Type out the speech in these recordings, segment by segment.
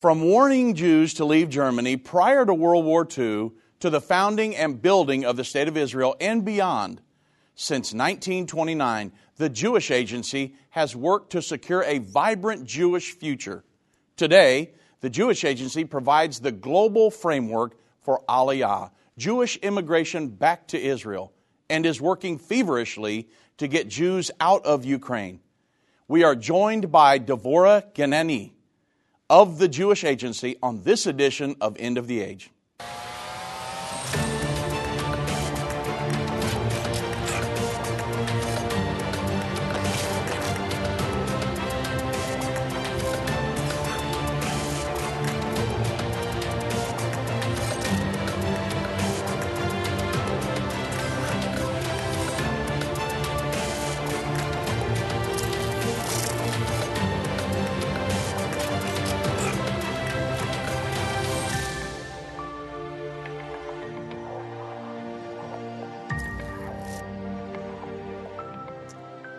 From warning Jews to leave Germany prior to World War II to the founding and building of the State of Israel and beyond, since 1929, the Jewish Agency has worked to secure a vibrant Jewish future. Today, the Jewish Agency provides the global framework for Aliyah, Jewish immigration back to Israel, and is working feverishly to get Jews out of Ukraine. We are joined by Devorah Ganani of the Jewish Agency on this edition of End of the Age.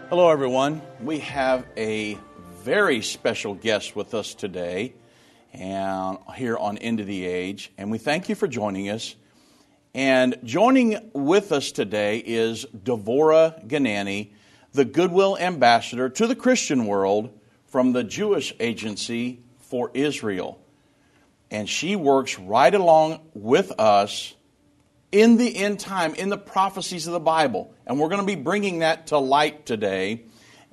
Hello, everyone. We have a very special guest with us today and here on End of the Age, and we thank you for joining us. And joining with us today is Devorah Ganani, the Goodwill Ambassador to the Christian world from the Jewish Agency for Israel. And she works right along with us in the end time, in the prophecies of the Bible. And we're going to be bringing that to light today.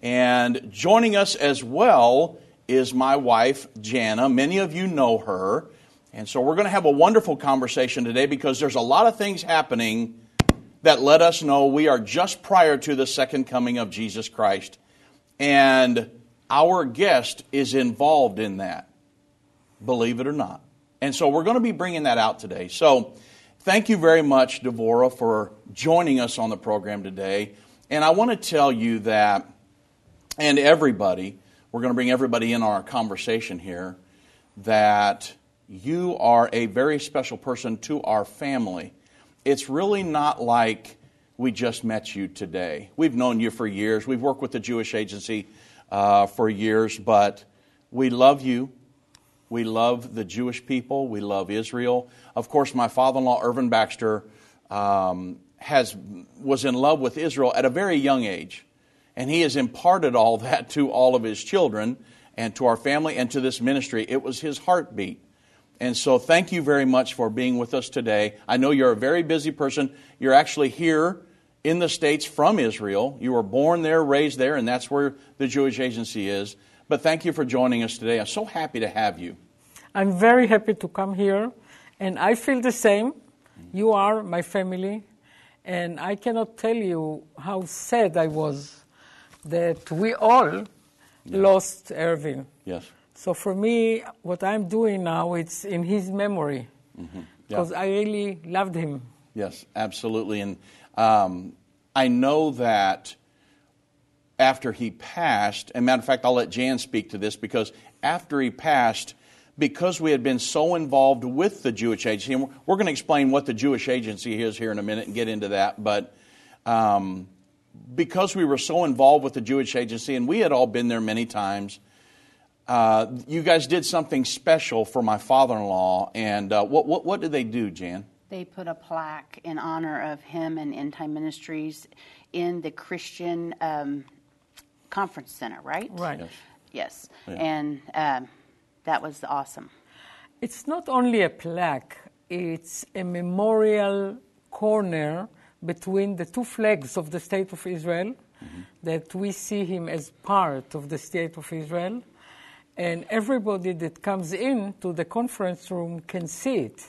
And joining us as well is my wife, Jana. Many of you know her. And so we're going to have a wonderful conversation today because there's a lot of things happening that let us know we are just prior to the second coming of Jesus Christ. And our guest is involved in that, believe it or not. And so we're going to be bringing that out today. So thank you very much, Devorah, for joining us on the program today. And I want to tell you that, and everybody, we're going to bring everybody in on our conversation here, that you are a very special person to our family. It's really not like we just met you today. We've known you for years. We've worked with the Jewish Agency for years, but we love you. We love the Jewish people. We love Israel. Of course, my father-in-law, Irvin Baxter, was in love with Israel at a very young age. And he has imparted all that to all of his children and to our family and to this ministry. It was his heartbeat. And so thank you very much for being with us today. I know you're a very busy person. You're actually here in the States from Israel. You were born there, raised there, and that's where the Jewish Agency is. But thank you for joining us today. I'm so happy to have you. I'm very happy to come here, and I feel the same. You are my family, and I cannot tell you how sad I was that we all lost Irvin. Yes. So for me, what I'm doing now, it's in his memory, because I really loved him. Yes, absolutely. And I know that after he passed, and matter of fact, I'll let Jan speak to this, because after he passed, because we had been so involved with the Jewish Agency, and we're going to explain what the Jewish Agency is here in a minute and get into that, but because we were so involved with the Jewish Agency, and we had all been there many times, you guys did something special for my father-in-law, and what did they do, Jan? They put a plaque in honor of him and End Time Ministries in the Christian Conference Center, right? Right. Yes. Yeah. And that was awesome. It's not only a plaque, it's a memorial corner between the two flags of the State of Israel, that we see him as part of the State of Israel, and everybody that comes in to the conference room can see it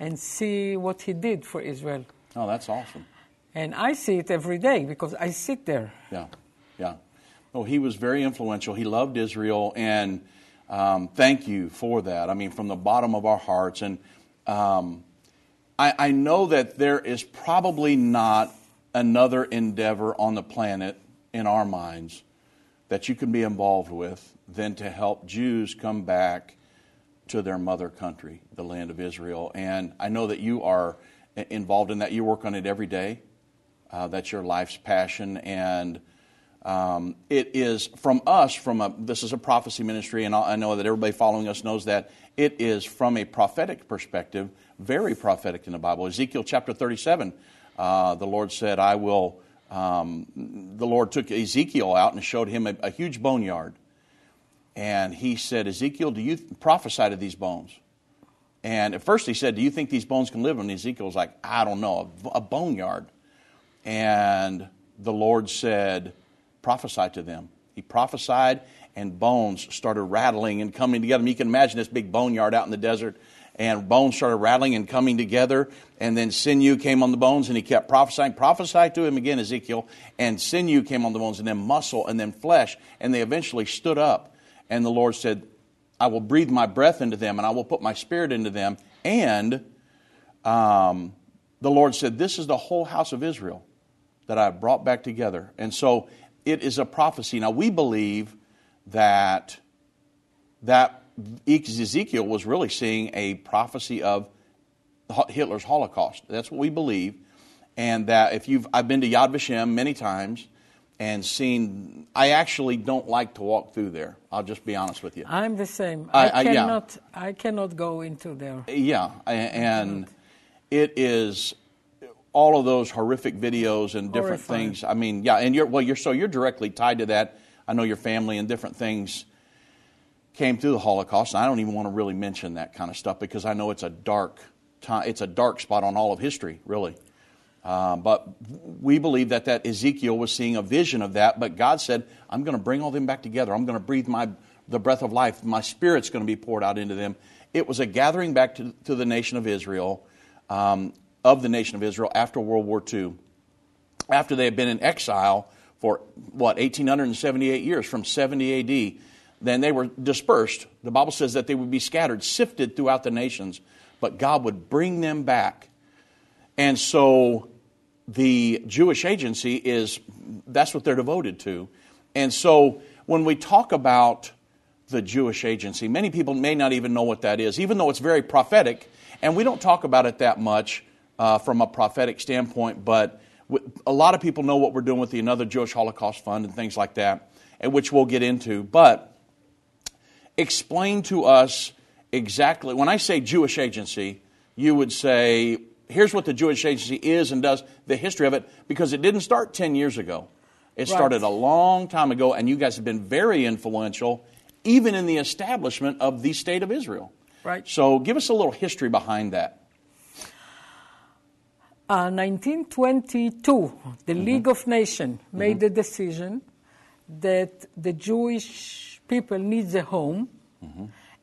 and see what he did for Israel. Oh, that's awesome. And I see it every day because I sit there. Yeah. Yeah. Oh, he was very influential. He loved Israel, and thank you for that. I mean, from the bottom of our hearts. And I know that there is probably not another endeavor on the planet in our minds that you can be involved with than to help Jews come back to their mother country, the land of Israel. And I know that you are involved in that. You work on it every day. That's your life's passion, and It is from us, this is a prophecy ministry, and I know that everybody following us knows that. It is from a prophetic perspective, very prophetic in the Bible. Ezekiel chapter 37, the Lord said, I will, the Lord took Ezekiel out and showed him a huge boneyard. And he said, Ezekiel, do you prophesy to these bones? And at first he said, do you think these bones can live? And Ezekiel's like, I don't know, a boneyard. And the Lord said, prophesy to them. He prophesied, and bones started rattling and coming together. I mean, you can imagine this big boneyard out in the desert, and bones started rattling and coming together, and then sinew came on the bones, and he kept prophesying. Prophesied to him again, Ezekiel, and sinew came on the bones, and then muscle, and then flesh, and they eventually stood up. And the Lord said, I will breathe my breath into them, and I will put my spirit into them. And the Lord said, this is the whole house of Israel that I have brought back together. And so it is a prophecy. Now, we believe that Ezekiel was really seeing a prophecy of Hitler's Holocaust. That's what we believe. And that I've been to Yad Vashem many times and seen, I actually don't like to walk through there. I'll just be honest with you. I'm the same. I cannot go into there. Yeah, and it is all of those horrific videos and different things. I mean, yeah, and you're directly tied to that. I know your family and different things came through the Holocaust, and I don't even want to really mention that kind of stuff because I know it's a dark time, it's a dark spot on all of history, really. But we believe that Ezekiel was seeing a vision of that, but God said, I'm going to bring all them back together. I'm going to breathe the breath of life. My spirit's going to be poured out into them. It was a gathering back to the nation of Israel, after World War II, after they had been in exile for, 1,878 years, from 70 A.D., then they were dispersed. The Bible says that they would be scattered, sifted throughout the nations, but God would bring them back. And so the Jewish Agency that's what they're devoted to. And so when we talk about the Jewish Agency, many people may not even know what that is, even though it's very prophetic, and we don't talk about it that much from a prophetic standpoint, but a lot of people know what we're doing with the Another Jewish Holocaust Fund and things like that, and which we'll get into. But explain to us exactly, when I say Jewish Agency, you would say, here's what the Jewish Agency is and does, the history of it, because it didn't start 10 years ago. It started a long time ago, and you guys have been very influential, even in the establishment of the State of Israel. Right. So give us a little history behind that. 1922, the League of Nations made the decision that the Jewish people needs a home,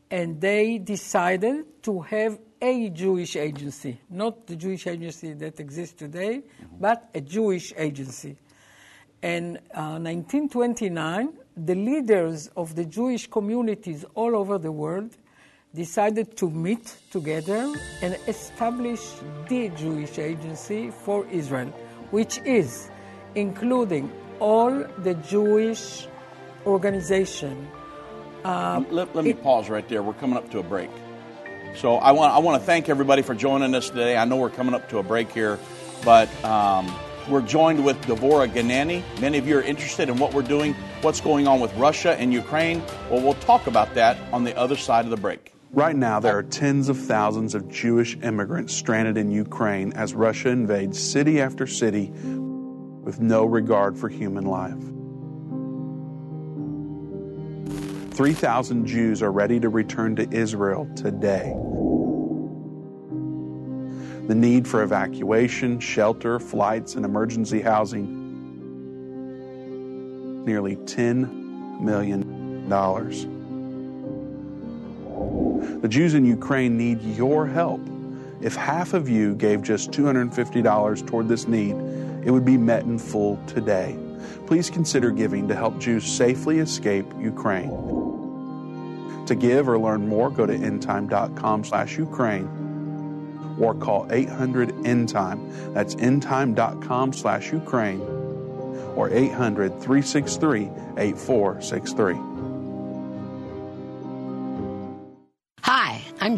and they decided to have a Jewish agency, not the Jewish agency that exists today, but a Jewish agency. And 1929, the leaders of the Jewish communities all over the world decided to meet together and establish the Jewish Agency for Israel, which is including all the Jewish organization. Let me pause right there. We're coming up to a break. So I want to thank everybody for joining us today. I know we're coming up to a break here, but we're joined with Devorah Ganani. Many of you are interested in what we're doing, what's going on with Russia and Ukraine. Well, we'll talk about that on the other side of the break. Right now, there are tens of thousands of Jewish immigrants stranded in Ukraine as Russia invades city after city with no regard for human life. 3,000 Jews are ready to return to Israel today. The need for evacuation, shelter, flights, and emergency housing, nearly $10 million. The Jews in Ukraine need your help. If half of you gave just $250 toward this need, it would be met in full today. Please consider giving to help Jews safely escape Ukraine. To give or learn more, go to endtime.com/Ukraine or call 800-END-TIME. That's endtime.com/Ukraine or 800-363-8463. I'm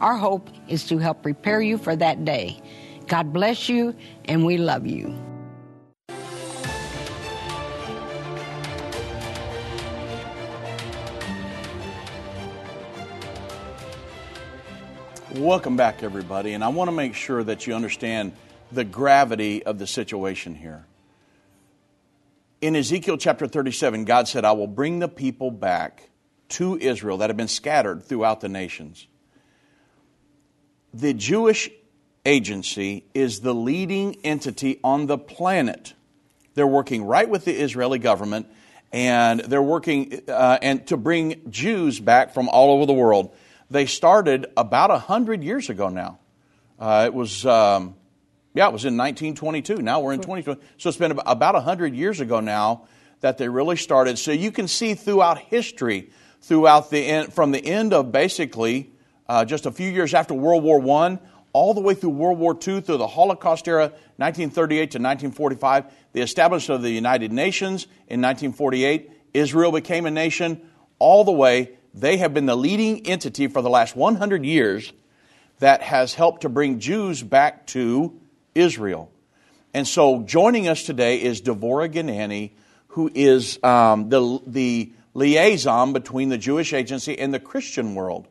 Our hope is to help prepare you for that day. God bless you, and we love you. Welcome back, everybody, and I want to make sure that you understand the gravity of the situation here. In Ezekiel chapter 37, God said, I will bring the people back to Israel that have been scattered throughout the nations. The Jewish Agency is the leading entity on the planet. They're working right with the Israeli government, and they're working and to bring Jews back from all over the world. They started about 100 years ago now. It was in 1922. Now we're in 2020. So it's been about 100 years ago now that they really started. So you can see throughout history, from the end of basically just a few years after World War I, all the way through World War II, through the Holocaust era, 1938 to 1945, the establishment of the United Nations in 1948, Israel became a nation, all the way. They have been the leading entity for the last 100 years that has helped to bring Jews back to Israel. And so joining us today is Devorah Ganani, who is the liaison between the Jewish Agency and the Christian world.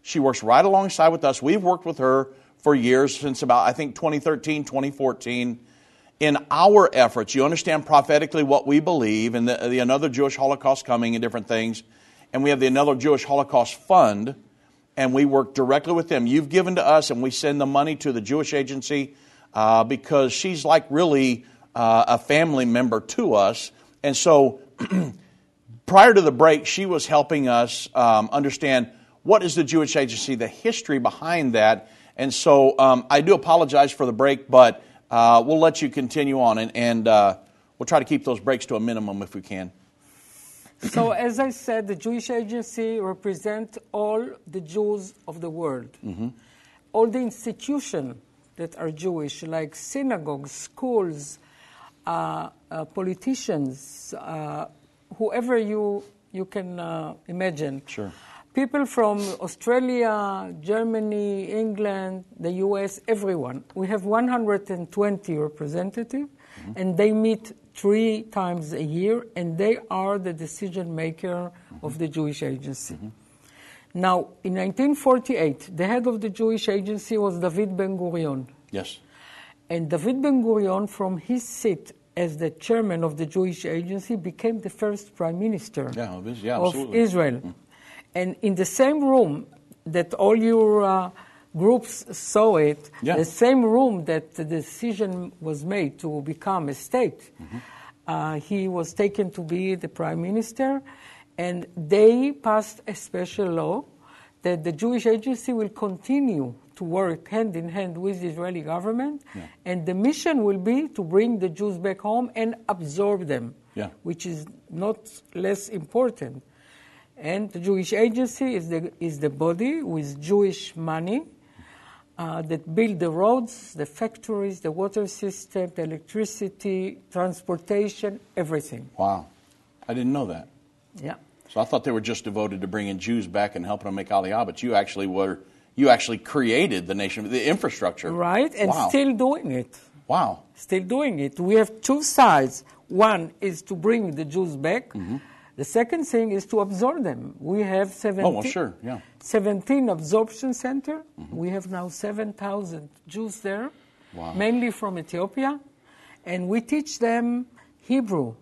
She works right alongside with us. We've worked with her for years, since about, I think, 2013, 2014. In our efforts, you understand prophetically what we believe, and the Another Jewish Holocaust coming and different things. And we have the Another Jewish Holocaust Fund, and we work directly with them. You've given to us, and we send the money to the Jewish Agency because she's like really a family member to us. And so prior to the break, she was helping us understand what is the Jewish Agency, the history behind that. And so I do apologize for the break, but we'll let you continue on, and we'll try to keep those breaks to a minimum if we can. So, as I said, the Jewish Agency represents all the Jews of the world. Mm-hmm. All the institutions that are Jewish, like synagogues, schools, politicians, whoever you can imagine. Sure. People from Australia, Germany, England, the U.S., everyone. We have 120 representatives, mm-hmm. and they meet 3 times a year, and they are the decision maker mm-hmm. of the Jewish Agency. Mm-hmm. Now, in 1948, the head of the Jewish Agency was David Ben-Gurion. Yes. And David Ben-Gurion, from his seat as the chairman of the Jewish Agency, became the first prime minister of Israel. Mm-hmm. And in the same room that all your groups saw it, the same room that the decision was made to become a state. Mm-hmm. He was taken to be the prime minister, and they passed a special law that the Jewish Agency will continue to work hand in hand with the Israeli government, and the mission will be to bring the Jews back home and absorb them, which is not less important. And the Jewish Agency is the body with Jewish money, that build the roads, the factories, the water system, the electricity, transportation, everything. Wow. I didn't know that. Yeah. So I thought they were just devoted to bringing Jews back and helping them make Aliyah, but you actually created the nation, the infrastructure. Right, and still doing it. Wow. Still doing it. We have 2 sides. One is to bring the Jews back. Mm-hmm. The second thing is to absorb them. We have 17 absorption centers. Mm-hmm. We have now 7,000 Jews there, mainly from Ethiopia. And we teach them Hebrew,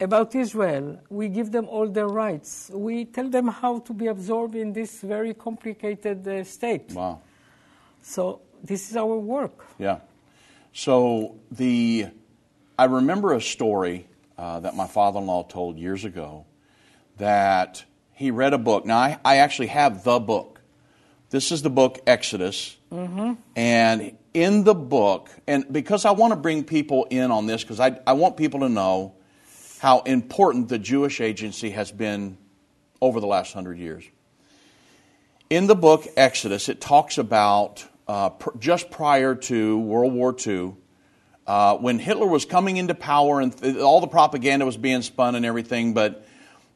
about Israel. We give them all their rights. We tell them how to be absorbed in this very complicated state. Wow. So this is our work. Yeah. So I remember a story that my father-in-law told years ago that he read a book. Now, I actually have the book. This is the book Exodus. Mm-hmm. And in the book, and because I want to bring people in on this, because I want people to know how important the Jewish Agency has been over the last 100 years. In the book Exodus, it talks about just prior to World War II, when Hitler was coming into power and all the propaganda was being spun and everything, but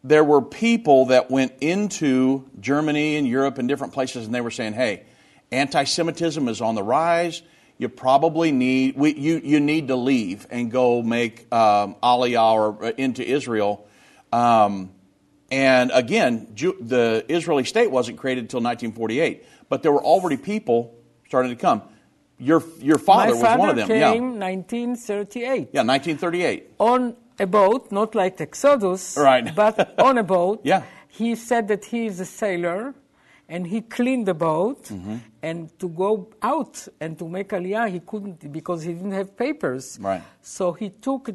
there were people that went into Germany and Europe and different places, and they were saying, hey, anti-Semitism is on the rise. You probably need you need to leave and go make Aliyah or into Israel. And again, the Israeli state wasn't created until 1948, but there were already people starting to come. Your father was one of them. My father came 1938. Yeah, 1938. On a boat, not like Exodus, right. But on a boat. Yeah. He said that he is a sailor. And he cleaned the boat, mm-hmm. and to go out and to make Aliyah, he couldn't because he didn't have papers. Right. So he took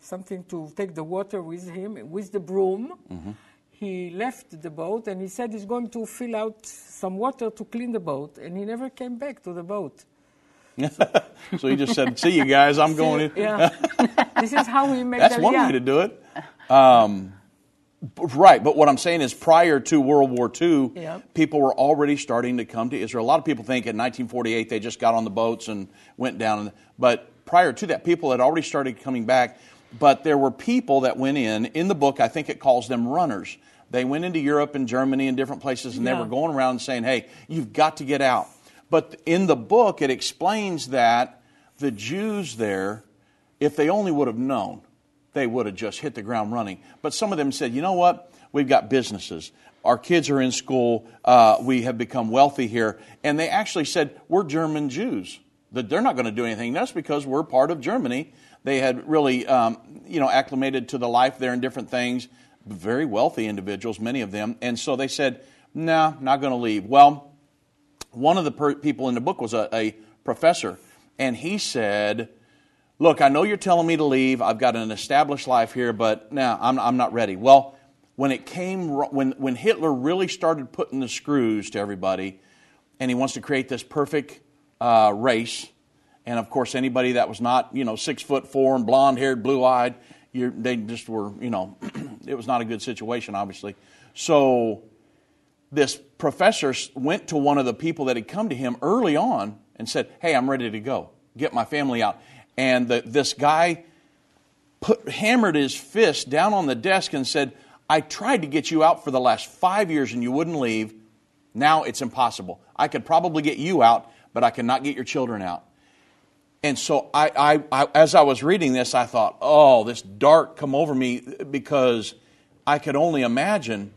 something to take the water with him, with the broom. Mm-hmm. He left the boat, and he said he's going to fill out some water to clean the boat, and he never came back to the boat. So he just said, see you guys, I'm going in. Yeah. This is how we make Aliyah. That's one way to do it. Right, but what I'm saying is prior to World War II, yep. people were already starting to come to Israel. A lot of people think in 1948 they just got on the boats and went down. But prior to that, people had already started coming back. But there were people that went in. In the book, I think it calls them runners. They went into Europe and Germany and different places, and yeah. they were going around saying, hey, you've got to get out. But in the book, it explains that the Jews there, if they only would have known, they would have just hit the ground running. But some of them said, you know what? We've got businesses. Our kids are in school. We have become wealthy here. And they actually said, we're German Jews. That they're not going to do anything. That's because we're part of Germany. They had really, acclimated to the life there and different things. Very wealthy individuals, many of them. And so they said, nah, not going to leave. Well, one of the people in the book was a professor. And he said, look, I know you're telling me to leave. I've got an established life here, but now I'm not ready. Well, when Hitler really started putting the screws to everybody, and he wants to create this perfect race, and of course anybody that was not 6'4" and blonde haired, blue eyed, they just were it was not a good situation, obviously. So this professor went to one of the people that had come to him early on and said, "Hey, I'm ready to go. Get my family out." And this guy hammered his fist down on the desk and said, I tried to get you out for the last 5 years and you wouldn't leave. Now it's impossible. I could probably get you out, but I cannot get your children out. And so I as I was reading this, I thought, oh, this dark come over me because I could only imagine.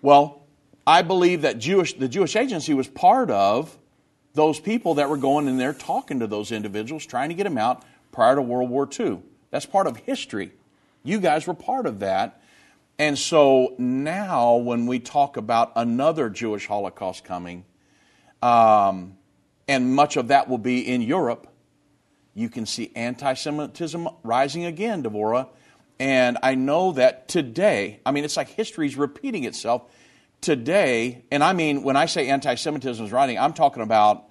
Well, I believe that the Jewish Agency was part of those people that were going in there talking to those individuals, trying to get them out prior to World War II. That's part of history. You guys were part of that. And so now when we talk about another Jewish Holocaust coming, and much of that will be in Europe, you can see anti-Semitism rising again, Devorah. And I know that today, it's like history's repeating itself. Today, and when I say anti-Semitism is rising, I'm talking about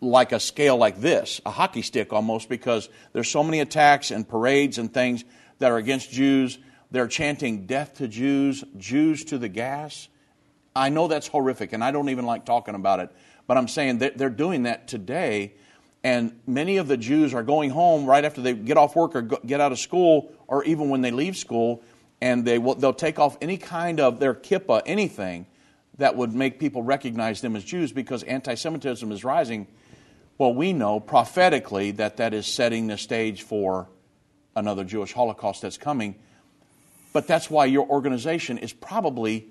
like a scale like this, a hockey stick almost, because there's so many attacks and parades and things that are against Jews. They're chanting death to Jews, Jews to the gas. I know that's horrific, and I don't even like talking about it, but I'm saying that they're doing that today, and many of the Jews are going home right after they get off work or get out of school, or even when they leave school, and they'll take off any kind of their kippah, anything that would make people recognize them as Jews because anti-Semitism is rising. Well, we know prophetically that is setting the stage for another Jewish Holocaust that's coming. But that's why your organization is probably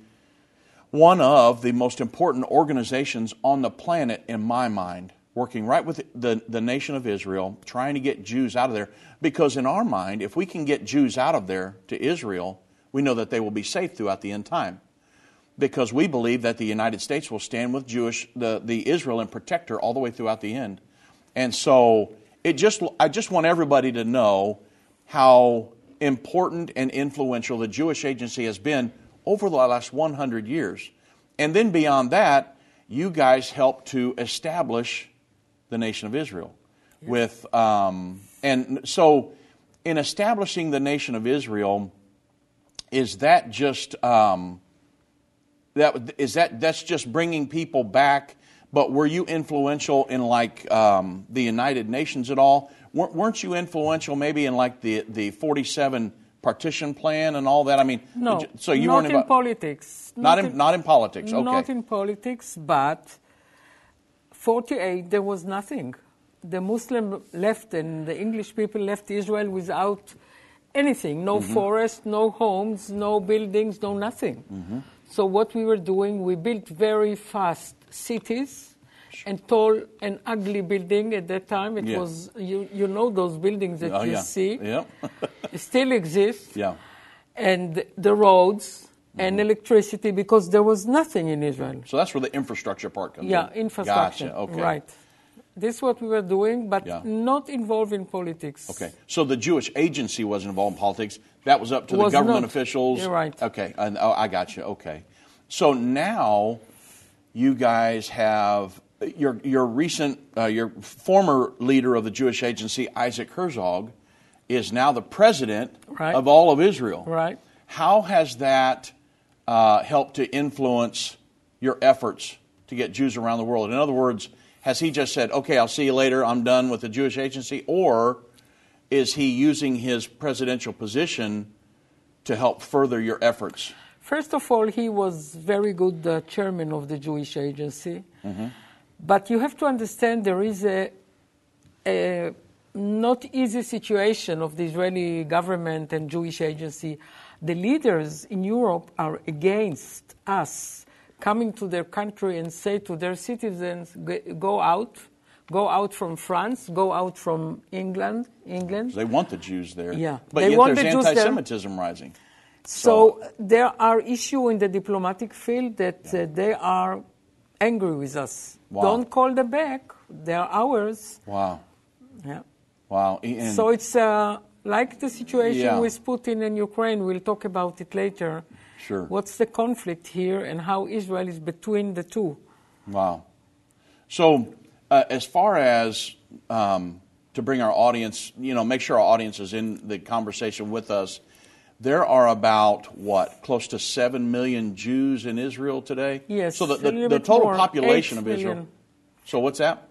one of the most important organizations on the planet in my mind working right with the nation of Israel, trying to get Jews out of there. Because in our mind, if we can get Jews out of there to Israel, we know that they will be safe throughout the end time. Because we believe that the United States will stand with the Israel and protect her all the way throughout the end. And so I just want everybody to know how important and influential the Jewish Agency has been over the last 100 years. And then beyond that, you guys helped to establish the nation of Israel. Yes. And so in establishing the nation of Israel, that's just bringing people back? But were you influential in the United Nations at all? Weren't you influential maybe in the 47 partition plan and all that? I mean, no. So you weren't in politics. Not in politics. Okay. Not in politics, but 48 there was nothing. The Muslim left and the English people left Israel without anything, no mm-hmm. forest, no homes, no buildings, no nothing. Mm-hmm. So what we were doing, we built very fast cities and tall and ugly building at that time. It was, you know those buildings that see still exist. Yeah. And the roads mm-hmm. and electricity, because there was nothing in Israel. So that's where the infrastructure part comes in. Yeah, infrastructure. Gotcha. Okay. Right. This is what we were doing, but not involved in politics. Okay. So the Jewish Agency wasn't involved in politics. That was up to the government officials. You're right. Okay. I got you. Okay. So now you guys have your former leader of the Jewish Agency, Isaac Herzog, is now the president of all of Israel. Right. How has that helped to influence your efforts to get Jews around the world? In other words, has he just said, okay, I'll see you later, I'm done with the Jewish Agency? Or is he using his presidential position to help further your efforts? First of all, he was very good chairman of the Jewish Agency. Mm-hmm. But you have to understand there is a not easy situation of the Israeli government and Jewish Agency. The leaders in Europe are against us coming to their country and say to their citizens, go out from France, go out from England. They want the Jews there. Yeah. But yet there's anti-Semitism rising. So there are issues in the diplomatic field that they are angry with us. Wow. Don't call them back. They're ours. Wow. Yeah. Wow. And so it's like the situation with Putin and Ukraine. We'll talk about it later. Sure. What's the conflict here and how Israel is between the two? Wow. So as far as to bring our audience, make sure our audience is in the conversation with us, there are about, close to 7 million Jews in Israel today? Yes. So the total population of Israel. So what's that?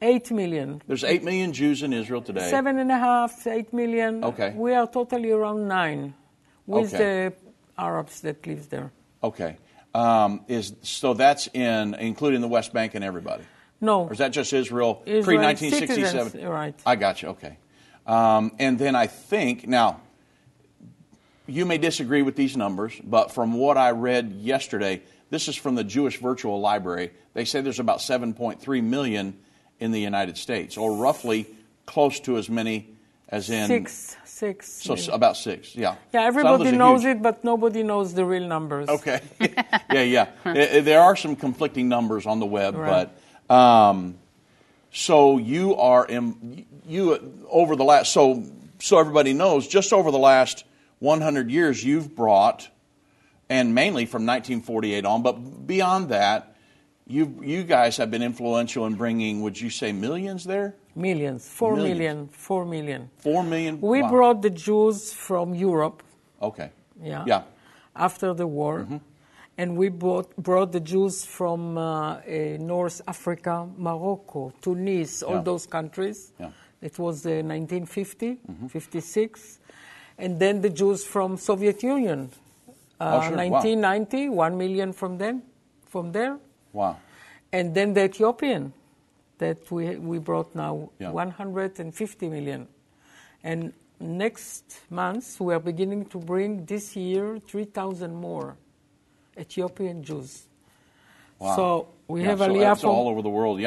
8 million. There's 8 million Jews in Israel today. 7.5, 8 million. Okay. We are totally around 9 with the Arabs that lives there. Okay. So that's including the West Bank and everybody? No. Or is that just Israel pre-1967? Right. I got you. Okay. And then I think, now, you may disagree with these numbers, but from what I read yesterday, this is from the Jewish Virtual Library. They say there's about 7.3 million in the United States, or roughly close to as many as in... Six. So maybe. About 6, yeah. Yeah, everybody knows it, but nobody knows the real numbers. Okay. There are some conflicting numbers on the web, but so you are so everybody knows, just over the last 100 years you've brought, and mainly from 1948 on, but beyond that, you guys have been influential in bringing, would you say millions there? Millions. 4 million. 4 million. We brought the Jews from Europe. Okay. Yeah. Yeah. After the war. Mm-hmm. And we brought the Jews from North Africa, Morocco, Tunis, all those countries. Yeah. It was 1950, mm-hmm. 56. And then the Jews from Soviet Union. 1990, 1 million from there. Wow. And then the Ethiopian. That we brought now 150 million. And next month, we are beginning to bring this year 3,000 more Ethiopian Jews. Wow. So we have Aliyah from all over the world,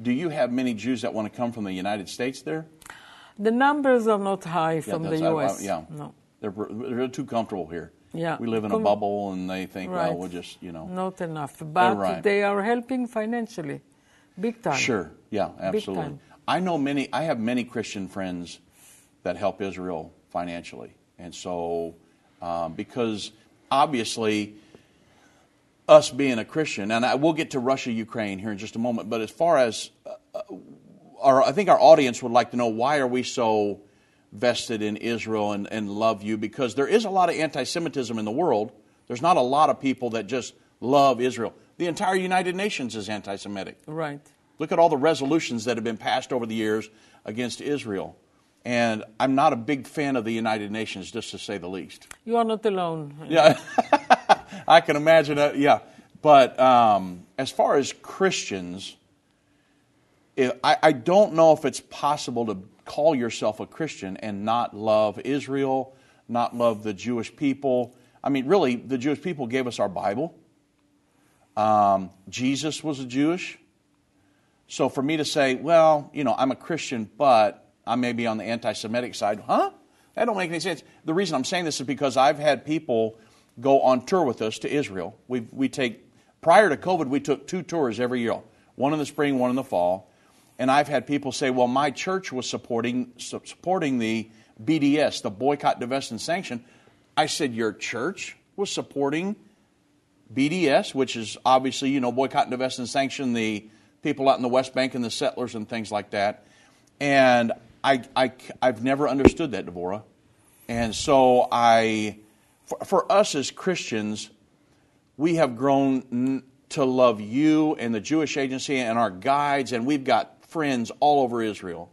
Do you have many Jews that want to come from the United States there? The numbers are not high from the U.S. No. They're too comfortable here. Yeah. We live in a bubble, and they think, well, we'll just, you know. Not enough. But they are helping financially. Big time. Sure. Yeah, absolutely. Big time. I have many Christian friends that help Israel financially. And so, because obviously, us being a Christian, and we'll get to Russia, Ukraine here in just a moment, but as far as, I think our audience would like to know, why are we so vested in Israel and love you? Because there is a lot of anti-Semitism in the world. There's not a lot of people that just love Israel. The entire United Nations is anti-Semitic. Right. Look at all the resolutions that have been passed over the years against Israel. And I'm not a big fan of the United Nations, just to say the least. You are not alone. Yeah, I can imagine that, yeah. But as far as Christians, I don't know if it's possible to call yourself a Christian and not love Israel, not love the Jewish people. I mean, really, the Jewish people gave us our Bible. Jesus was a Jewish. So for me to say, well, you know, I'm a Christian, but I may be on the anti-Semitic side. Huh? That don't make any sense. The reason I'm saying this is because I've had people go on tour with us to Israel. Prior to COVID, we took 2 tours every year, one in the spring, one in the fall. And I've had people say, well, my church was supporting the BDS, the Boycott, Divest, and Sanction. I said, your church was supporting BDS, which is obviously, you know, Boycott, Divest, and Sanction, the people out in the West Bank and the settlers and things like that. And I've never understood that, Devorah. And so for us as Christians, we have grown to love you and the Jewish Agency and our guides, and we've got friends all over Israel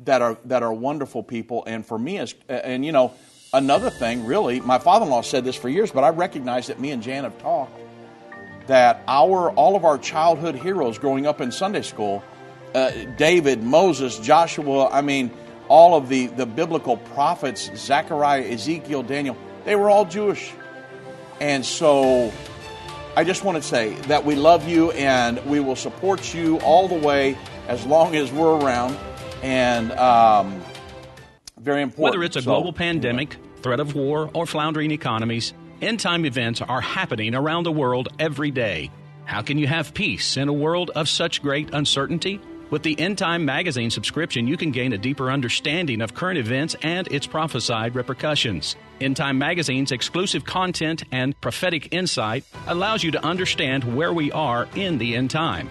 that are wonderful people. And for me, you know, another thing, really, my father-in-law said this for years, but I recognize that me and Jan have talked, that all of our childhood heroes growing up in Sunday school, David, Moses, Joshua, I mean, all of the biblical prophets, Zechariah, Ezekiel, Daniel, they were all Jewish. And so I just want to say that we love you and we will support you all the way as long as we're around. And very important. Whether it's a global pandemic, threat of war, or floundering economies, end-time events are happening around the world every day. How can you have peace in a world of such great uncertainty? With the End Time magazine subscription, you can gain a deeper understanding of current events and its prophesied repercussions. End Time magazine's exclusive content and prophetic insight allows you to understand where we are in the end time.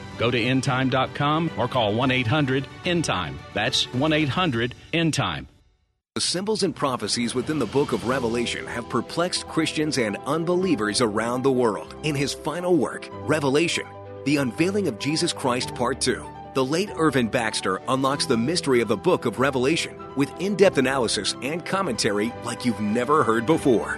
Go to endtime.com or call 1-800-END-TIME. That's 1-800-END-TIME. The symbols and prophecies within the book of Revelation have perplexed Christians and unbelievers around the world. In his final work, Revelation, The Unveiling of Jesus Christ Part 2, the late Irvin Baxter unlocks the mystery of the book of Revelation with in-depth analysis and commentary like you've never heard before.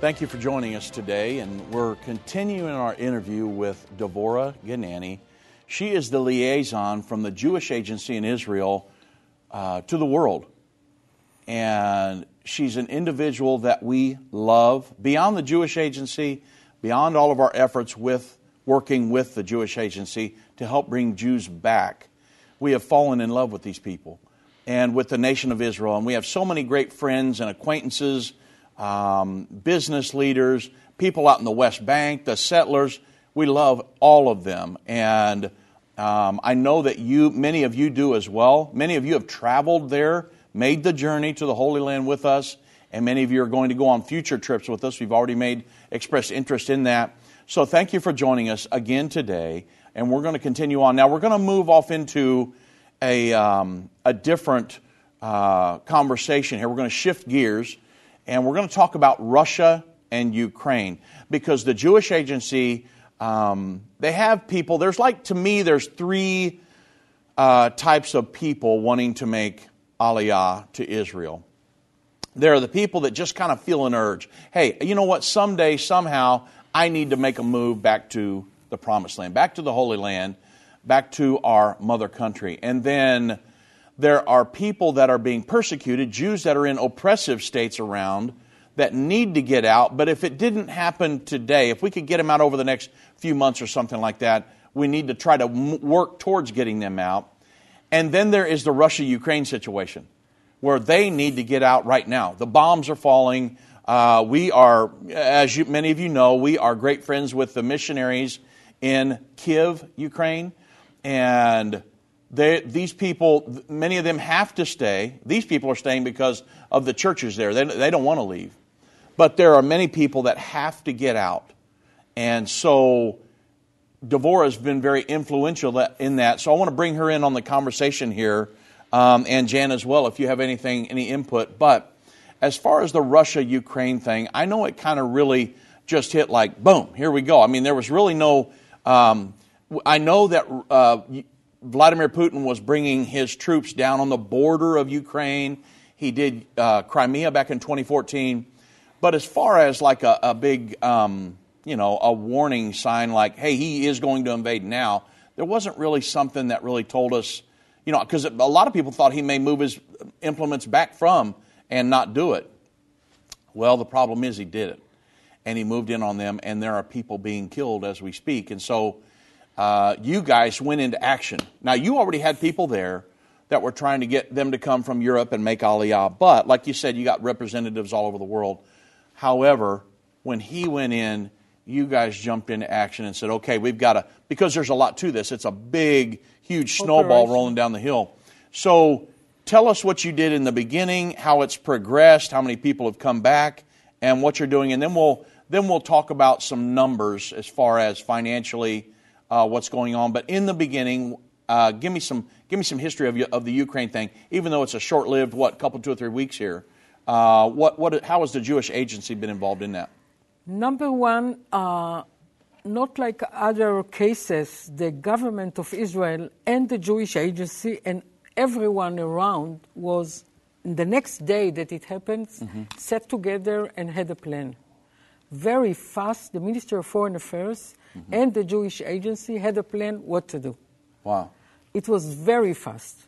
Thank you for joining us today, and we're continuing our interview with Devorah Ganani. She is the liaison from the Jewish Agency in Israel to the world, and she's an individual that we love beyond the Jewish Agency, beyond all of our efforts with working with the Jewish Agency to help bring Jews back. We have fallen in love with these people and with the nation of Israel, and we have so many great friends and acquaintances, business leaders, people out in the West Bank, the settlers. We love all of them, and I know that many of you do as well. Many of you have traveled there, made the journey to the Holy Land with us, and many of you are going to go on future trips with us. We've already expressed interest in that. So thank you for joining us again today, and we're going to continue on. Now we're going to move off into a different conversation here. We're going to shift gears, and we're going to talk about Russia and Ukraine, because the Jewish Agency, they have people. To me, there's three types of people wanting to make Aliyah to Israel. There are the people that just kind of feel an urge. Hey, you know what? Someday, somehow, I need to make a move back to the Promised Land, back to the Holy Land, back to our mother country. And then there are people that are being persecuted, Jews that are in oppressive states around, that need to get out. But if it didn't happen today, if we could get them out over the next few months or something like that, we need to try to work towards getting them out. And then there is the Russia-Ukraine situation, where they need to get out right now. The bombs are falling. We are, as many of you know, we are great friends with the missionaries in Kiev, Ukraine. And these people, many of them have to stay. These people are staying because of the churches there. They don't want to leave. But there are many people that have to get out. And so Devorah's been very influential in that. So I want to bring her in on the conversation here, and Jan as well, if you have any input. But as far as the Russia-Ukraine thing, I know it kind of really just hit like, boom, here we go. I mean, there was really no... I know that Vladimir Putin was bringing his troops down on the border of Ukraine. He did Crimea back in 2014. But as far as like a big, a warning sign like, hey, he is going to invade now, there wasn't really something that really told us, you know, because a lot of people thought he may move his implements back from and not do it. Well, the problem is he did it. And he moved in on them, and there are people being killed as we speak. And so you guys went into action. Now, you already had people there that were trying to get them to come from Europe and make Aliyah. But like you said, you got representatives all over the world. However, when he went in, you guys jumped into action and said, okay, we've got to, because there's a lot to this. It's a big, huge snowball rolling down the hill. So tell us what you did in the beginning, how it's progressed, how many people have come back, and what you're doing. And then we'll talk about some numbers as far as financially what's going on. But in the beginning, give me some history of the Ukraine thing, even though it's a short-lived, two or three weeks here. How has the Jewish Agency been involved in that? Number one, not like other cases, the government of Israel and the Jewish Agency and everyone around was, the next day that it happens, sat together and had a plan. Very fast, the Minister of Foreign Affairs and the Jewish Agency had a plan what to do. Wow. It was very fast.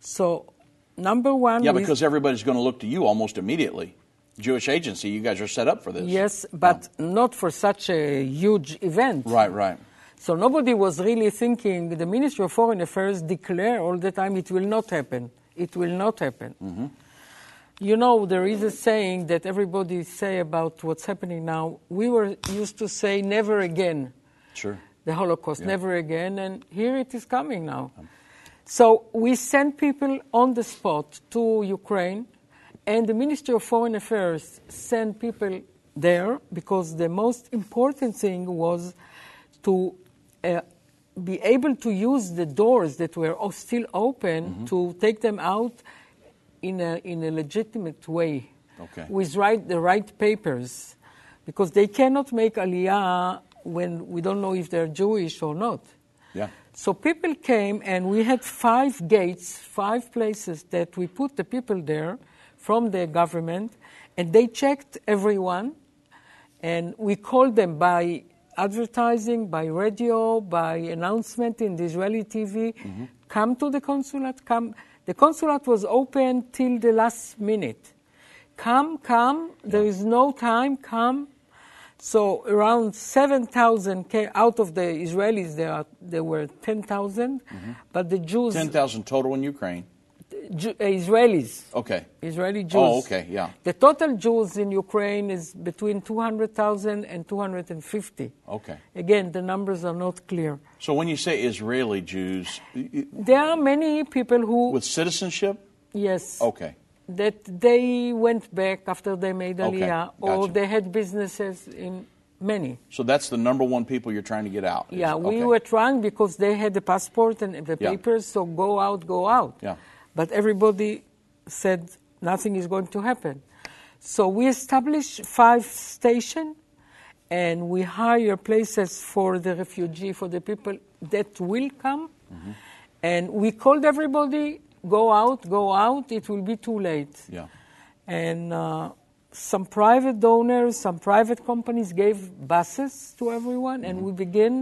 So, number one... Yeah, because everybody's going to look to you almost immediately. Jewish Agency, you guys are set up for this. Yes, but not for such a huge event. Right. So nobody was really thinking. The Ministry of Foreign Affairs declared all the time it will not happen. It will not happen. You know, there is a saying that everybody say about what's happening now. We were used to say never again. Sure. The Holocaust, never again. And here it is coming now. So we sent people on the spot to Ukraine. And the Ministry of Foreign Affairs sent people there because the most important thing was to be able to use the doors that were still open to take them out in a legitimate way, with the right papers, because they cannot make Aliyah when we don't know if they're Jewish or not. Yeah. So people came, and we had 5 gates, 5 places that we put the people there from the government, and they checked everyone, and we called them by advertising, by radio, by announcement in the Israeli TV, come to the consulate, come. The consulate was open till the last minute. Come, there is no time, come. So around 7,000 came out of the Israelis, there were 10,000, but the Jews... 10,000 total in Ukraine. Israelis. Okay. Israeli Jews. Oh, okay, yeah. The total Jews in Ukraine is between 200,000 and 250. Okay. Again, the numbers are not clear. So when you say Israeli Jews... There are many people who... With citizenship? Yes. Okay. That they went back after they made Aliyah, okay, or they had businesses in... Many. So that's the number one people you're trying to get out. Yeah, we were trying because they had the passport and the papers, so go out, go out. Yeah. But everybody said nothing is going to happen. So we established 5 stations, and we hire places for the refugee, for the people that will come. Mm-hmm. And we called everybody, go out, go out. It will be too late. Yeah. And... some private donors, some private companies gave buses to everyone, mm-hmm. and we began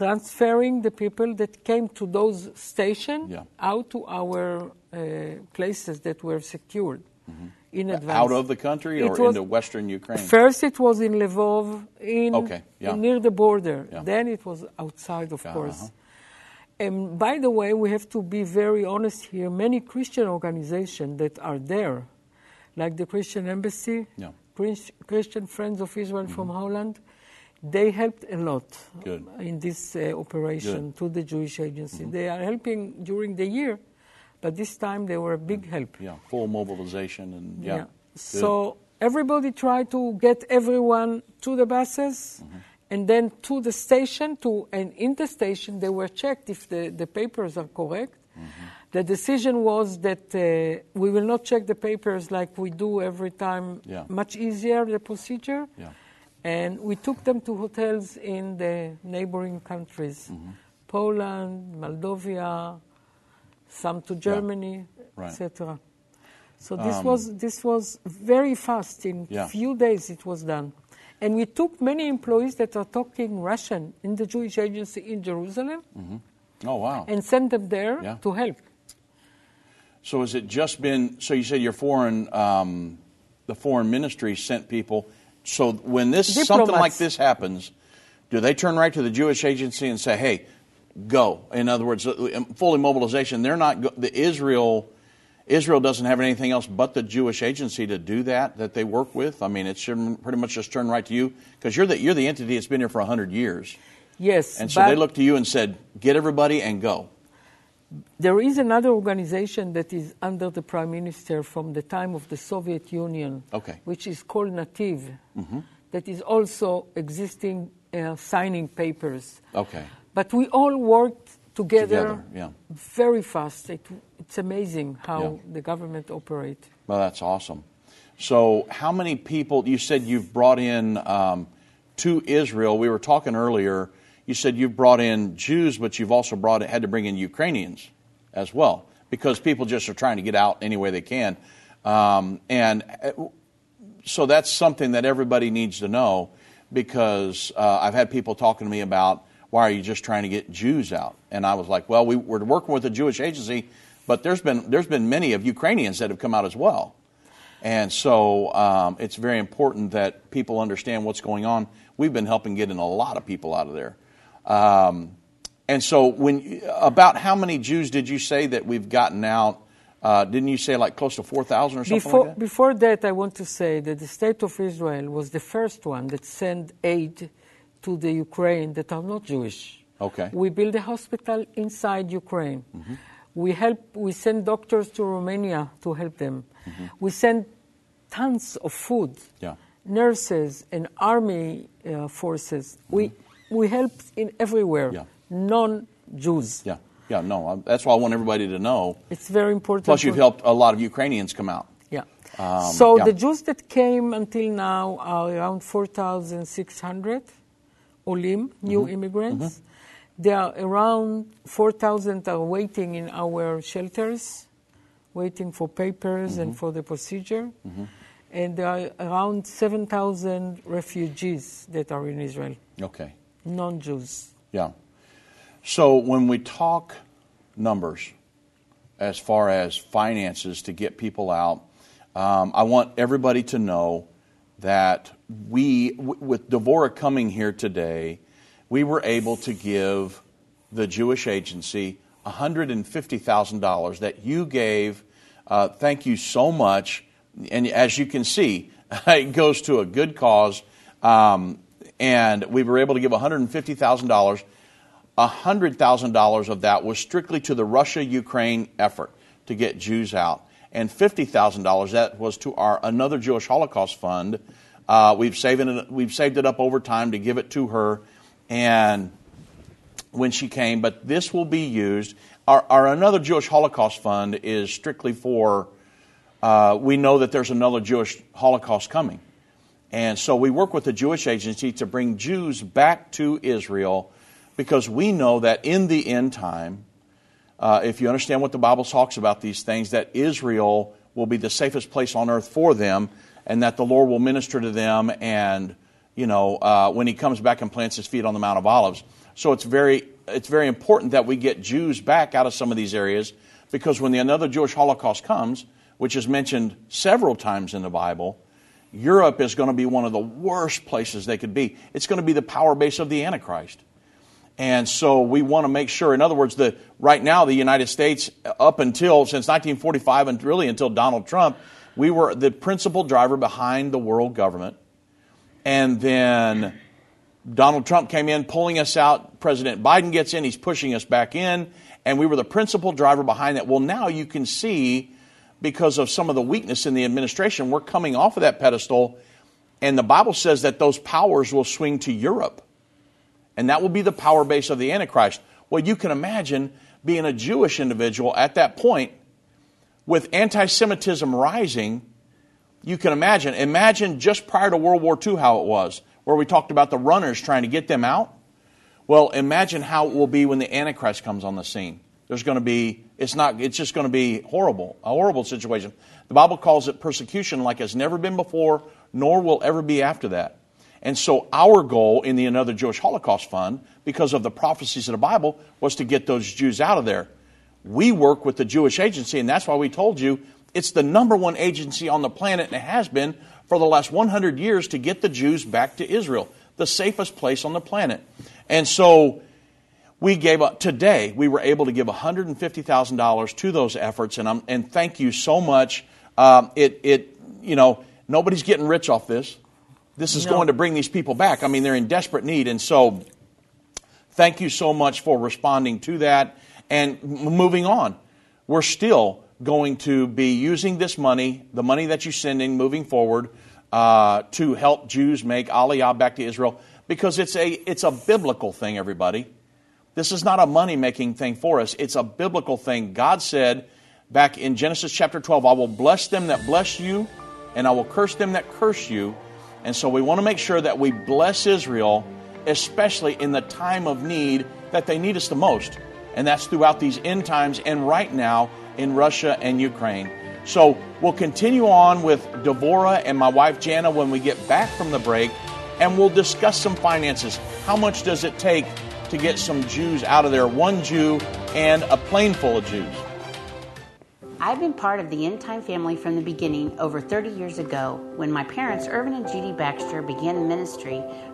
transferring the people that came to those stations out to our places that were secured in advance. Out of the country or into Western Ukraine? First it was in Lvov, near the border. Yeah. Then it was outside, of course. Uh-huh. And by the way, we have to be very honest here. Many Christian organizations that are there, like the Christian Embassy, Christian Friends of Israel from Holland, they helped a lot in this operation to the Jewish Agency. Mm-hmm. They are helping during the year, but this time they were a big help. Yeah, full mobilization. And so everybody tried to get everyone to the buses and then to the station, and in the station they were checked if the papers are correct. Mm-hmm. The decision was that we will not check the papers like we do every time. Yeah. Much easier, the procedure. Yeah. And we took them to hotels in the neighboring countries, Poland, Moldova, some to Germany, etc. So this was very fast. In few days it was done. And we took many employees that are talking Russian in the Jewish Agency in Jerusalem. Mm-hmm. Oh, wow. And send them there to help. So has it just been, so you said your foreign, the foreign ministry sent people. So when diplomats, something like this happens, do they turn right to the Jewish Agency and say, hey, go? In other words, fully mobilization. They're not, Israel doesn't have anything else but the Jewish Agency to do that they work with. I mean, it should pretty much just turn right to you because you're the entity that's been here for 100 years. Yes. And so they looked to you and said, get everybody and go. There is another organization that is under the Prime Minister from the time of the Soviet Union, which is called Nativ, that is also existing signing papers. Okay. But we all worked together very fast. It's amazing how the government operates. Well, that's awesome. So how many people, you said you've brought in to Israel, we were talking earlier. You said you've brought in Jews, but you've also had to bring in Ukrainians as well because people just are trying to get out any way they can. And so that's something that everybody needs to know because I've had people talking to me about, why are you just trying to get Jews out? And I was like, well, we're working with the Jewish Agency, but there's been many of Ukrainians that have come out as well. And so it's very important that people understand what's going on. We've been helping getting a lot of people out of there. And so about how many Jews did you say that we've gotten out? Didn't you say like close to 4,000 or something like that? Before that, I want to say that the State of Israel was the first one that sent aid to the Ukraine that are not Jewish. Okay. We built a hospital inside Ukraine. Mm-hmm. We send doctors to Romania to help them. Mm-hmm. We send tons of food, nurses and army forces. Mm-hmm. We helped in everywhere, non-Jews. Yeah, yeah, no, that's why I want everybody to know. It's very important. Plus, you've helped a lot of Ukrainians come out. Yeah. The Jews that came until now are around 4,600 Olim, new immigrants. Mm-hmm. There are around 4,000 are waiting in our shelters, waiting for papers and for the procedure. Mm-hmm. And there are around 7,000 refugees that are in Israel. Okay. Non-Jews. Yeah. So when we talk numbers as far as finances to get people out, I want everybody to know that with Devorah coming here today, we were able to give the Jewish Agency $150,000 that you gave. Thank you so much. And as you can see, it goes to a good cause. And we were able to give $150,000. $100,000 of that was strictly to the Russia-Ukraine effort to get Jews out. And $50,000, that was to our Another Jewish Holocaust Fund. We've saved it up over time to give it to her and when she came. But this will be used. Our Another Jewish Holocaust Fund is strictly for, we know that there's another Jewish Holocaust coming. And so we work with the Jewish Agency to bring Jews back to Israel because we know that in the end time, if you understand what the Bible talks about these things, that Israel will be the safest place on earth for them and that the Lord will minister to them and, when He comes back and plants His feet on the Mount of Olives. So it's very important that we get Jews back out of some of these areas because when the Another Jewish Holocaust comes, which is mentioned several times in the Bible, Europe is going to be one of the worst places they could be. It's going to be the power base of the Antichrist. And so we want to make sure, in other words, right now the United States, up until since 1945 and really until Donald Trump, we were the principal driver behind the world government. And then Donald Trump came in, pulling us out. President Biden gets in, he's pushing us back in, and we were the principal driver behind that. Well, now you can see, because of some of the weakness in the administration, we're coming off of that pedestal, and the Bible says that those powers will swing to Europe, and that will be the power base of the Antichrist. Well, you can imagine being a Jewish individual at that point with anti-Semitism rising. You can imagine just prior to World War II how it was, where we talked about the runners trying to get them out. Well, imagine how it will be when the Antichrist comes on the scene. There's going to be, it's just going to be horrible, a horrible situation. The Bible calls it persecution like it's never been before, nor will ever be after that. And so our goal in the Another Jewish Holocaust Fund, because of the prophecies of the Bible, was to get those Jews out of there. We work with the Jewish Agency, and that's why we told you it's the number one agency on the planet, and it has been for the last 100 years to get the Jews back to Israel, the safest place on the planet. And so today we were able to give $150,000 to those efforts, and thank you so much. Nobody's getting rich off this. This is going to bring these people back. I mean, they're in desperate need, and so thank you so much for responding to that. And moving on, we're still going to be using this money, the money that you're sending moving forward, to help Jews make Aliyah back to Israel, because it's a biblical thing, everybody. This is not a money-making thing for us. It's a biblical thing. God said back in Genesis chapter 12, I will bless them that bless you, and I will curse them that curse you. And so we want to make sure that we bless Israel, especially in the time of need that they need us the most. And that's throughout these end times and right now in Russia and Ukraine. So we'll continue on with Devorah and my wife Jana when we get back from the break, and we'll discuss some finances. How much does it take to get some Jews out of there? One Jew and a plane full of Jews. I've been part of the End Time family from the beginning over 30 years ago when my parents, Irvin and Judy Baxter, began the ministry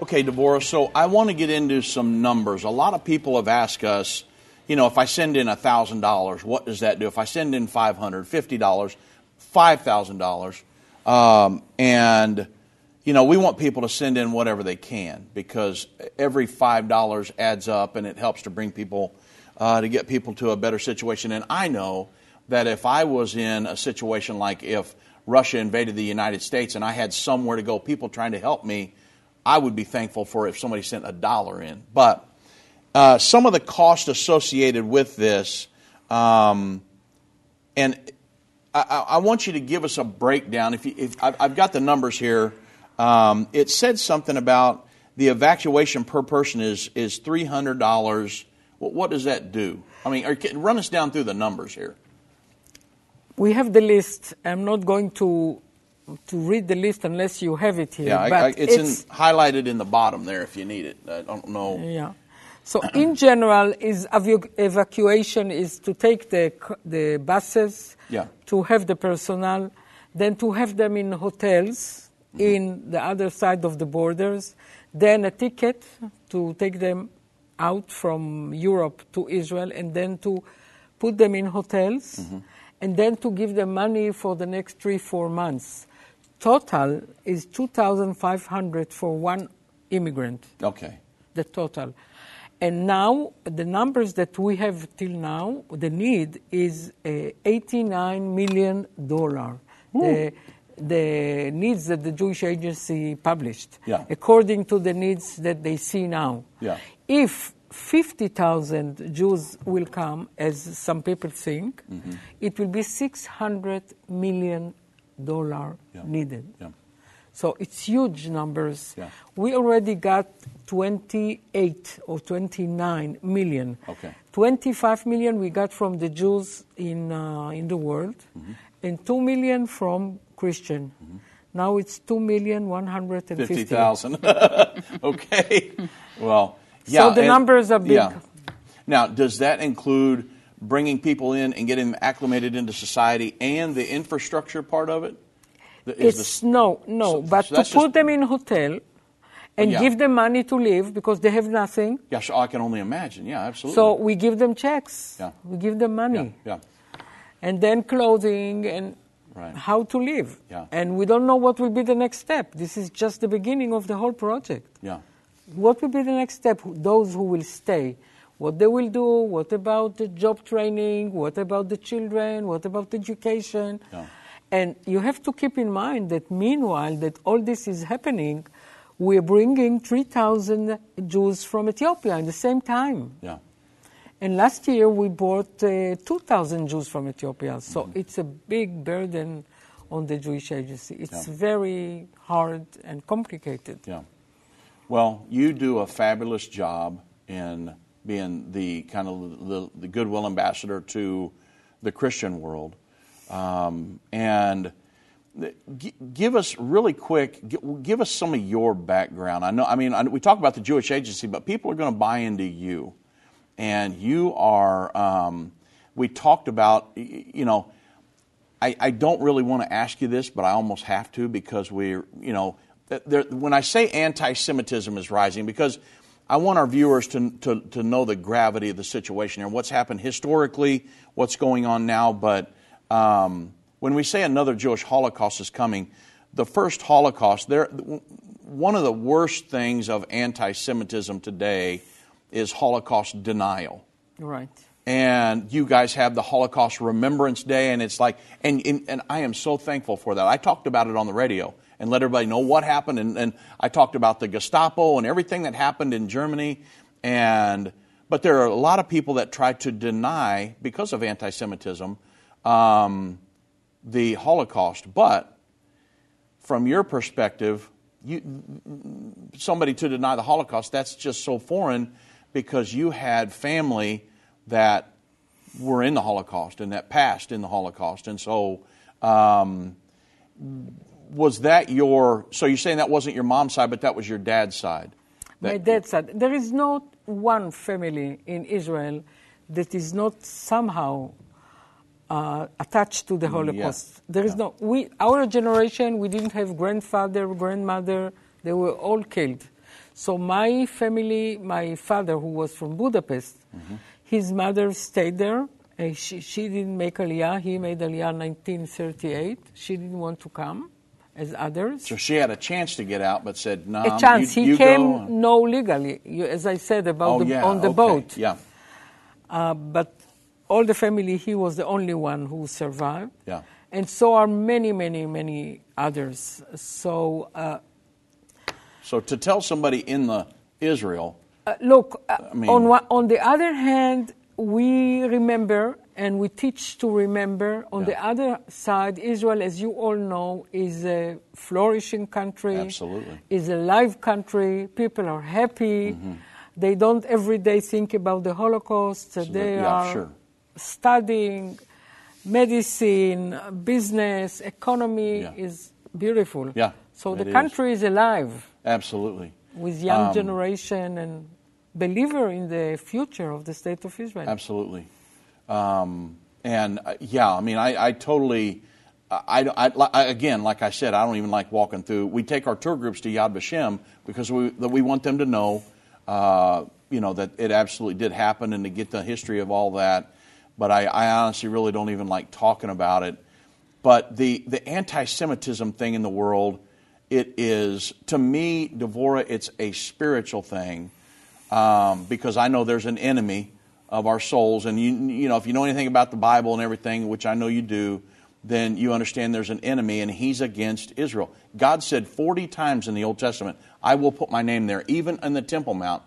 Okay, Devorah, so I want to get into some numbers. A lot of people have asked us, if I send in $1,000, what does that do? If I send in $500, $50, $5,000, and You know, we want people to send in whatever they can, because every $5 adds up, and it helps to bring people, to get people to a better situation. And I know that if I was in a situation like if Russia invaded the United States and I had somewhere to go, people trying to help me, I would be thankful for if somebody sent $1 in. But some of the cost associated with this, and I want you to give us a breakdown. I've got the numbers here. It said something about the evacuation per person is $300. Well, what does that do? I mean, run us down through the numbers here. We have the list. I'm not going to read the list unless you have it here. Yeah, but it's highlighted in the bottom there if you need it. I don't know. Yeah. So in general, is evacuation is to take the buses, yeah, to have the personnel, then to have them in hotels, mm-hmm, in the other side of the borders, then a ticket to take them out from Europe to Israel, and then to put them in hotels, mm-hmm, and then to give them money for the next 3-4 months. Total is $2,500 for one immigrant. Okay. The total. And now, the numbers that we have till now, the need is $89 million, the needs that the Jewish Agency published, yeah, according to the needs that they see now. Yeah. If 50,000 Jews will come, as some people think, mm-hmm, it will be $600 million, yeah, needed. Yeah. So it's huge numbers. Yeah. We already got 28 or 29 million. Okay. 25 million we got from the Jews in the world, mm-hmm, and 2 million from Christian. Mm-hmm. Now it's 2,150,000. Okay. Well, yeah. So the numbers are big. Yeah. Now, does that include bringing people in and getting them acclimated into society and the infrastructure part of it? No, but to put them in hotel and, yeah, give them money to live because they have nothing. Yeah, so I can only imagine. Yeah, absolutely. So we give them checks. Yeah. We give them money. Yeah. Yeah. And then clothing and, right, how to live. Yeah. And we don't know what will be the next step. This is just the beginning of the whole project. Yeah. What will be the next step? Those who will stay, what they will do, what about the job training, what about the children, what about education? Yeah. And you have to keep in mind that meanwhile that all this is happening, we're bringing 3,000 Jews from Ethiopia in the same time. Yeah. And last year we brought 2,000 Jews from Ethiopia. So, mm-hmm, it's a big burden on the Jewish Agency. It's, yeah, very hard and complicated. Yeah. Well, you do a fabulous job in being the kind of the goodwill ambassador to the Christian world. And give us really quick, give us some of your background. I know, I mean, we talk about the Jewish Agency, but people are going to buy into you. And you are, we talked about, you know, I don't really want to ask you this, but I almost have to because we're, you know, when I say anti-Semitism is rising, because I want our viewers to know the gravity of the situation and what's happened historically, what's going on now, but... when we say another Jewish Holocaust is coming, the first Holocaust, one of the worst things of anti-Semitism today is Holocaust denial. Right. And you guys have the Holocaust Remembrance Day, and it's like, and I am so thankful for that. I talked about it on the radio and let everybody know what happened, and I talked about the Gestapo and everything that happened in Germany, but there are a lot of people that try to deny, because of anti-Semitism, the Holocaust. But from your perspective, somebody to deny the Holocaust, that's just so foreign, because you had family that were in the Holocaust and that passed in the Holocaust. And so so you're saying that wasn't your mom's side, but that was your dad's side. My dad's side. There is not one family in Israel that is not somehow... attached to the Holocaust. Yeah. There is no... Our generation, we didn't have grandfather, grandmother. They were all killed. So my family, my father, who was from Budapest, mm-hmm, his mother stayed there. She didn't make Aliyah. He made Aliyah in 1938. She didn't want to come. as others. So she had a chance to get out, but said, no, a chance. You came go. No legally, as I said about boat. Yeah. But all the family, he was the only one who survived. Yeah. And so are many, many, many others. So. So to tell somebody in the Israel. Look, I mean, on the other hand, we remember and we teach to remember. On the other side, Israel, as you all know, is a flourishing country. Absolutely. Is a live country. People are happy. Mm-hmm. They don't every day think about the Holocaust. So they are studying medicine, business, economy is beautiful. Yeah. So the country is alive. Absolutely. With young generation and believer in the future of the State of Israel. Absolutely. Again, like I said, I don't even like walking through. We take our tour groups to Yad Vashem because we want them to know, that it absolutely did happen and to get the history of all that. But I honestly really don't even like talking about it. But the anti-Semitism thing in the world, it is, to me, Devorah, it's a spiritual thing because I know there's an enemy of our souls. And, if you know anything about the Bible and everything, which I know you do, then you understand there's an enemy and he's against Israel. God said 40 times in the Old Testament, I will put my name there, even in the Temple Mount.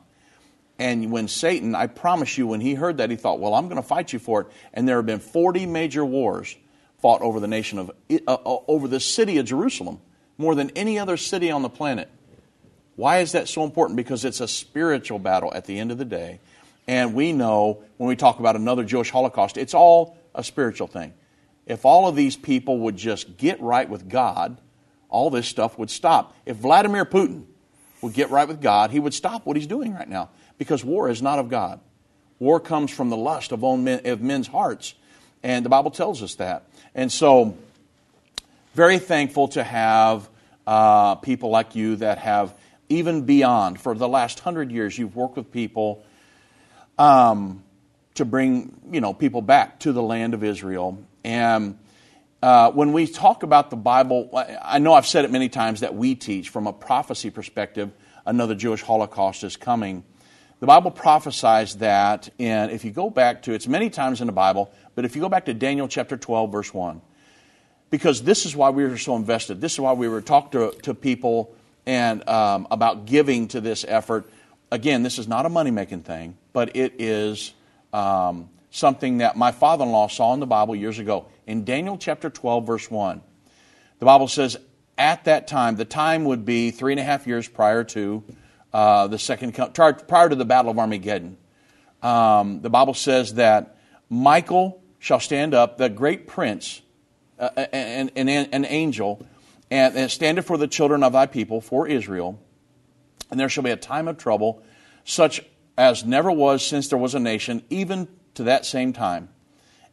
And when Satan, I promise you, when he heard that, he thought, well, I'm going to fight you for it. And there have been 40 major wars fought over the nation of over the city of Jerusalem, more than any other city on the planet. Why is that so important? Because it's a spiritual battle at the end of the day. And we know when we talk about another Jewish Holocaust, it's all a spiritual thing. If all of these people would just get right with God, all this stuff would stop. If Vladimir Putin would get right with God, he would stop what he's doing right now. Because war is not of God. War comes from the lust of men's hearts. And the Bible tells us that. And so, very thankful to have people like you that have, even beyond, for the last 100 years, you've worked with people to bring people back to the land of Israel. And when we talk about the Bible, I know I've said it many times that we teach from a prophecy perspective, another Jewish Holocaust is coming. The Bible prophesies that, and if you go back to, it's many times in the Bible, but if you go back to Daniel chapter 12, verse 1, because this is why we were so invested. This is why we were talking to people and about giving to this effort. Again, this is not a money-making thing, but it is something that my father-in-law saw in the Bible years ago. In Daniel chapter 12, verse 1, the Bible says, at that time, the time would be 3.5 years prior to prior to the Battle of Armageddon. The Bible says that Michael shall stand up, the great prince, an angel, and standeth for the children of thy people, for Israel. And there shall be a time of trouble, such as never was since there was a nation, even to that same time.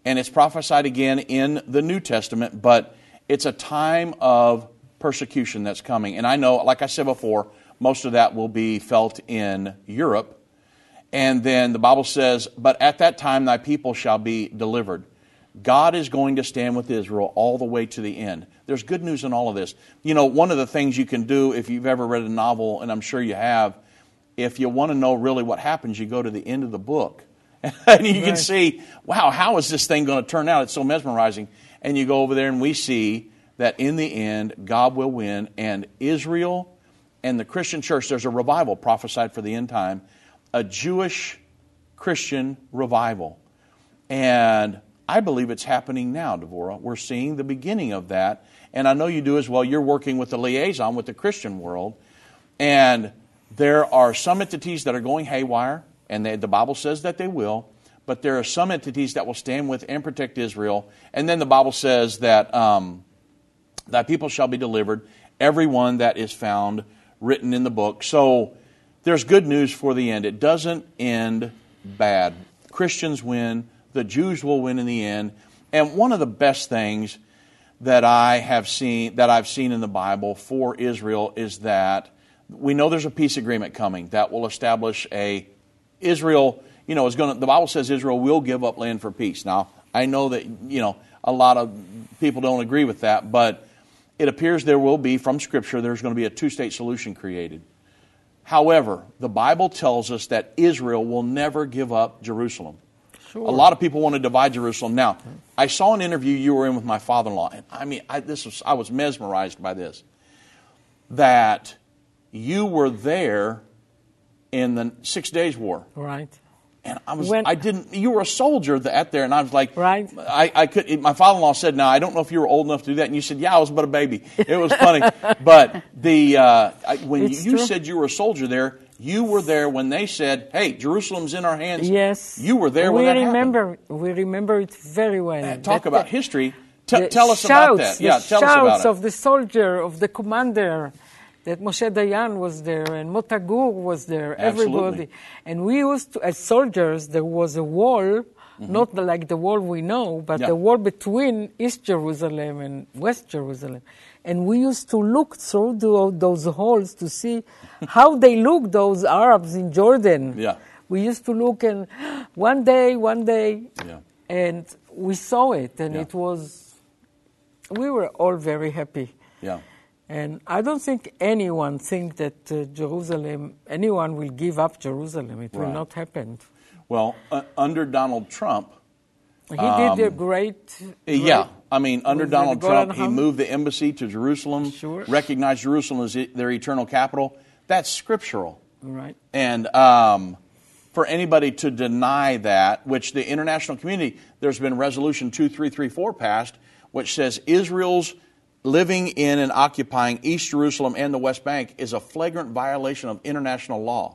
And it's prophesied again in the New Testament, but it's a time of persecution that's coming. And I know, like I said before, most of that will be felt in Europe. And then the Bible says, but at that time thy people shall be delivered. God is going to stand with Israel all the way to the end. There's good news in all of this. One of the things you can do, if you've ever read a novel, and I'm sure you have, if you want to know really what happens, you go to the end of the book. And you can see, wow, how is this thing going to turn out? It's so mesmerizing. And you go over there and we see that in the end, God will win, and Israel and the Christian church, there's a revival prophesied for the end time, a Jewish Christian revival. And I believe it's happening now, Devorah. We're seeing the beginning of that. And I know you do as well. You're working with the liaison with the Christian world. And there are some entities that are going haywire, and the Bible says that they will. But there are some entities that will stand with and protect Israel. And then the Bible says that thy people shall be delivered, everyone that is found written in the book. So there's good news for the end. It doesn't end bad. Christians win. The Jews will win in the end. And one of the best things that I've seen in the Bible for Israel is that we know there's a peace agreement coming that will establish Israel, the Bible says Israel will give up land for peace. Now, I know that, a lot of people don't agree with that, but it appears there will be, from Scripture, there's going to be a two-state solution created. However, the Bible tells us that Israel will never give up Jerusalem. Sure. A lot of people want to divide Jerusalem. Now, I saw an interview you were in with my father-in-law, and I was mesmerized by this, that you were there in the 6 Days War. Right. And you were a soldier at there, and I was like, right. My father-in-law said, now, I don't know if you were old enough to do that. And you said, yeah, I was but a baby. It was funny. But when you said you were a soldier there, you were there when they said, hey, Jerusalem's in our hands. Yes. You were there when that happened. We remember it very well. Talk about history. Tell us about that. Yeah, tell us about it. The shouts of the soldier, of the commander, that Moshe Dayan was there, and Motagur was there, everybody. And we used to, as soldiers, there was a wall, mm-hmm. not like the wall we know, but the wall between East Jerusalem and West Jerusalem. And we used to look through those holes to see how they look, those Arabs in Jordan. Yeah. We used to look, and one day, and we saw it, and it was, we were all very happy. Yeah. And I don't think anyone thinks that anyone will give up Jerusalem. It will not happen. Well, under Donald Trump... He did a great... Yeah, I mean, under Donald Trump, he moved the embassy to Jerusalem, recognized Jerusalem as their eternal capital. That's scriptural. Right. And for anybody to deny that, which the international community, there's been Resolution 2334 passed, which says Israel's living in and occupying East Jerusalem and the West Bank is a flagrant violation of international law.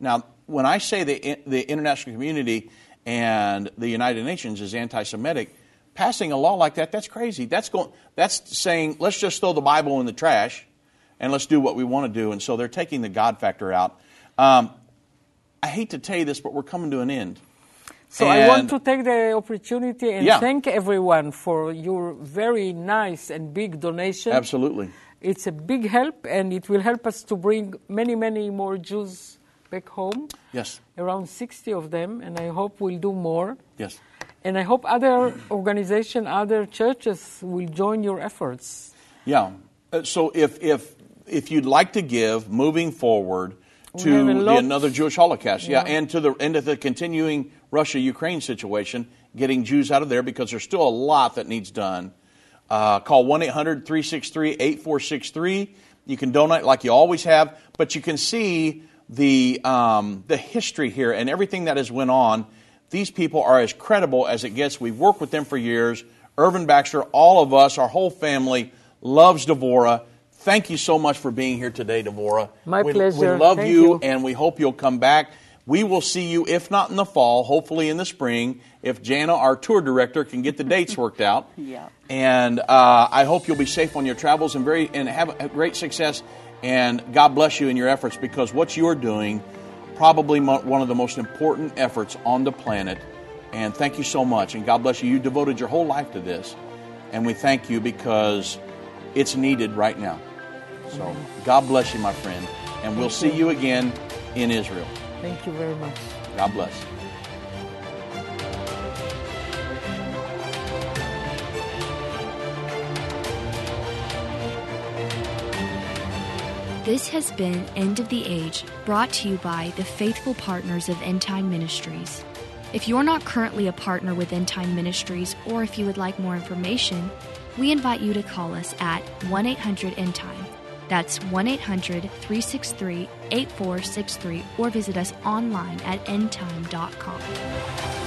Now, when I say the international community and the United Nations is anti-Semitic, passing a law like that, that's crazy. That's saying, let's just throw the Bible in the trash and let's do what we want to do. And so they're taking the God factor out. I hate to tell you this, but we're coming to an end. So I want to take the opportunity and thank everyone for your very nice and big donation. Absolutely. It's a big help, and it will help us to bring many, many more Jews back home. Yes. Around 60 of them, and I hope we'll do more. Yes. And I hope other organizations, other churches will join your efforts. Yeah. So if you'd like to give moving forward to the Another Jewish Holocaust, and to the end of the continuing Russia-Ukraine situation, getting Jews out of there, because there's still a lot that needs done. Call 1-800-363-8463. You can donate like you always have, but you can see the history here and everything that has went on. These people are as credible as it gets. We've worked with them for years. Irvin Baxter, all of us, our whole family, loves Devorah. Thank you so much for being here today, Devorah. My pleasure. We love you, and we hope you'll come back. We will see you, if not in the fall, hopefully in the spring, if Jana, our tour director, can get the dates worked out. Yeah. And I hope you'll be safe on your travels and have a great success. And God bless you in your efforts, because what you're doing, probably one of the most important efforts on the planet. And thank you so much. And God bless you. You devoted your whole life to this. And we thank you, because it's needed right now. So God bless you, my friend. And we'll see you again in Israel. Thank you very much. God bless. This has been End of the Age, brought to you by the faithful partners of End Time Ministries. If you're not currently a partner with End Time Ministries, or if you would like more information, we invite you to call us at 1-800-END-TIME. That's 1-800-363-8463, or visit us online at endtime.com.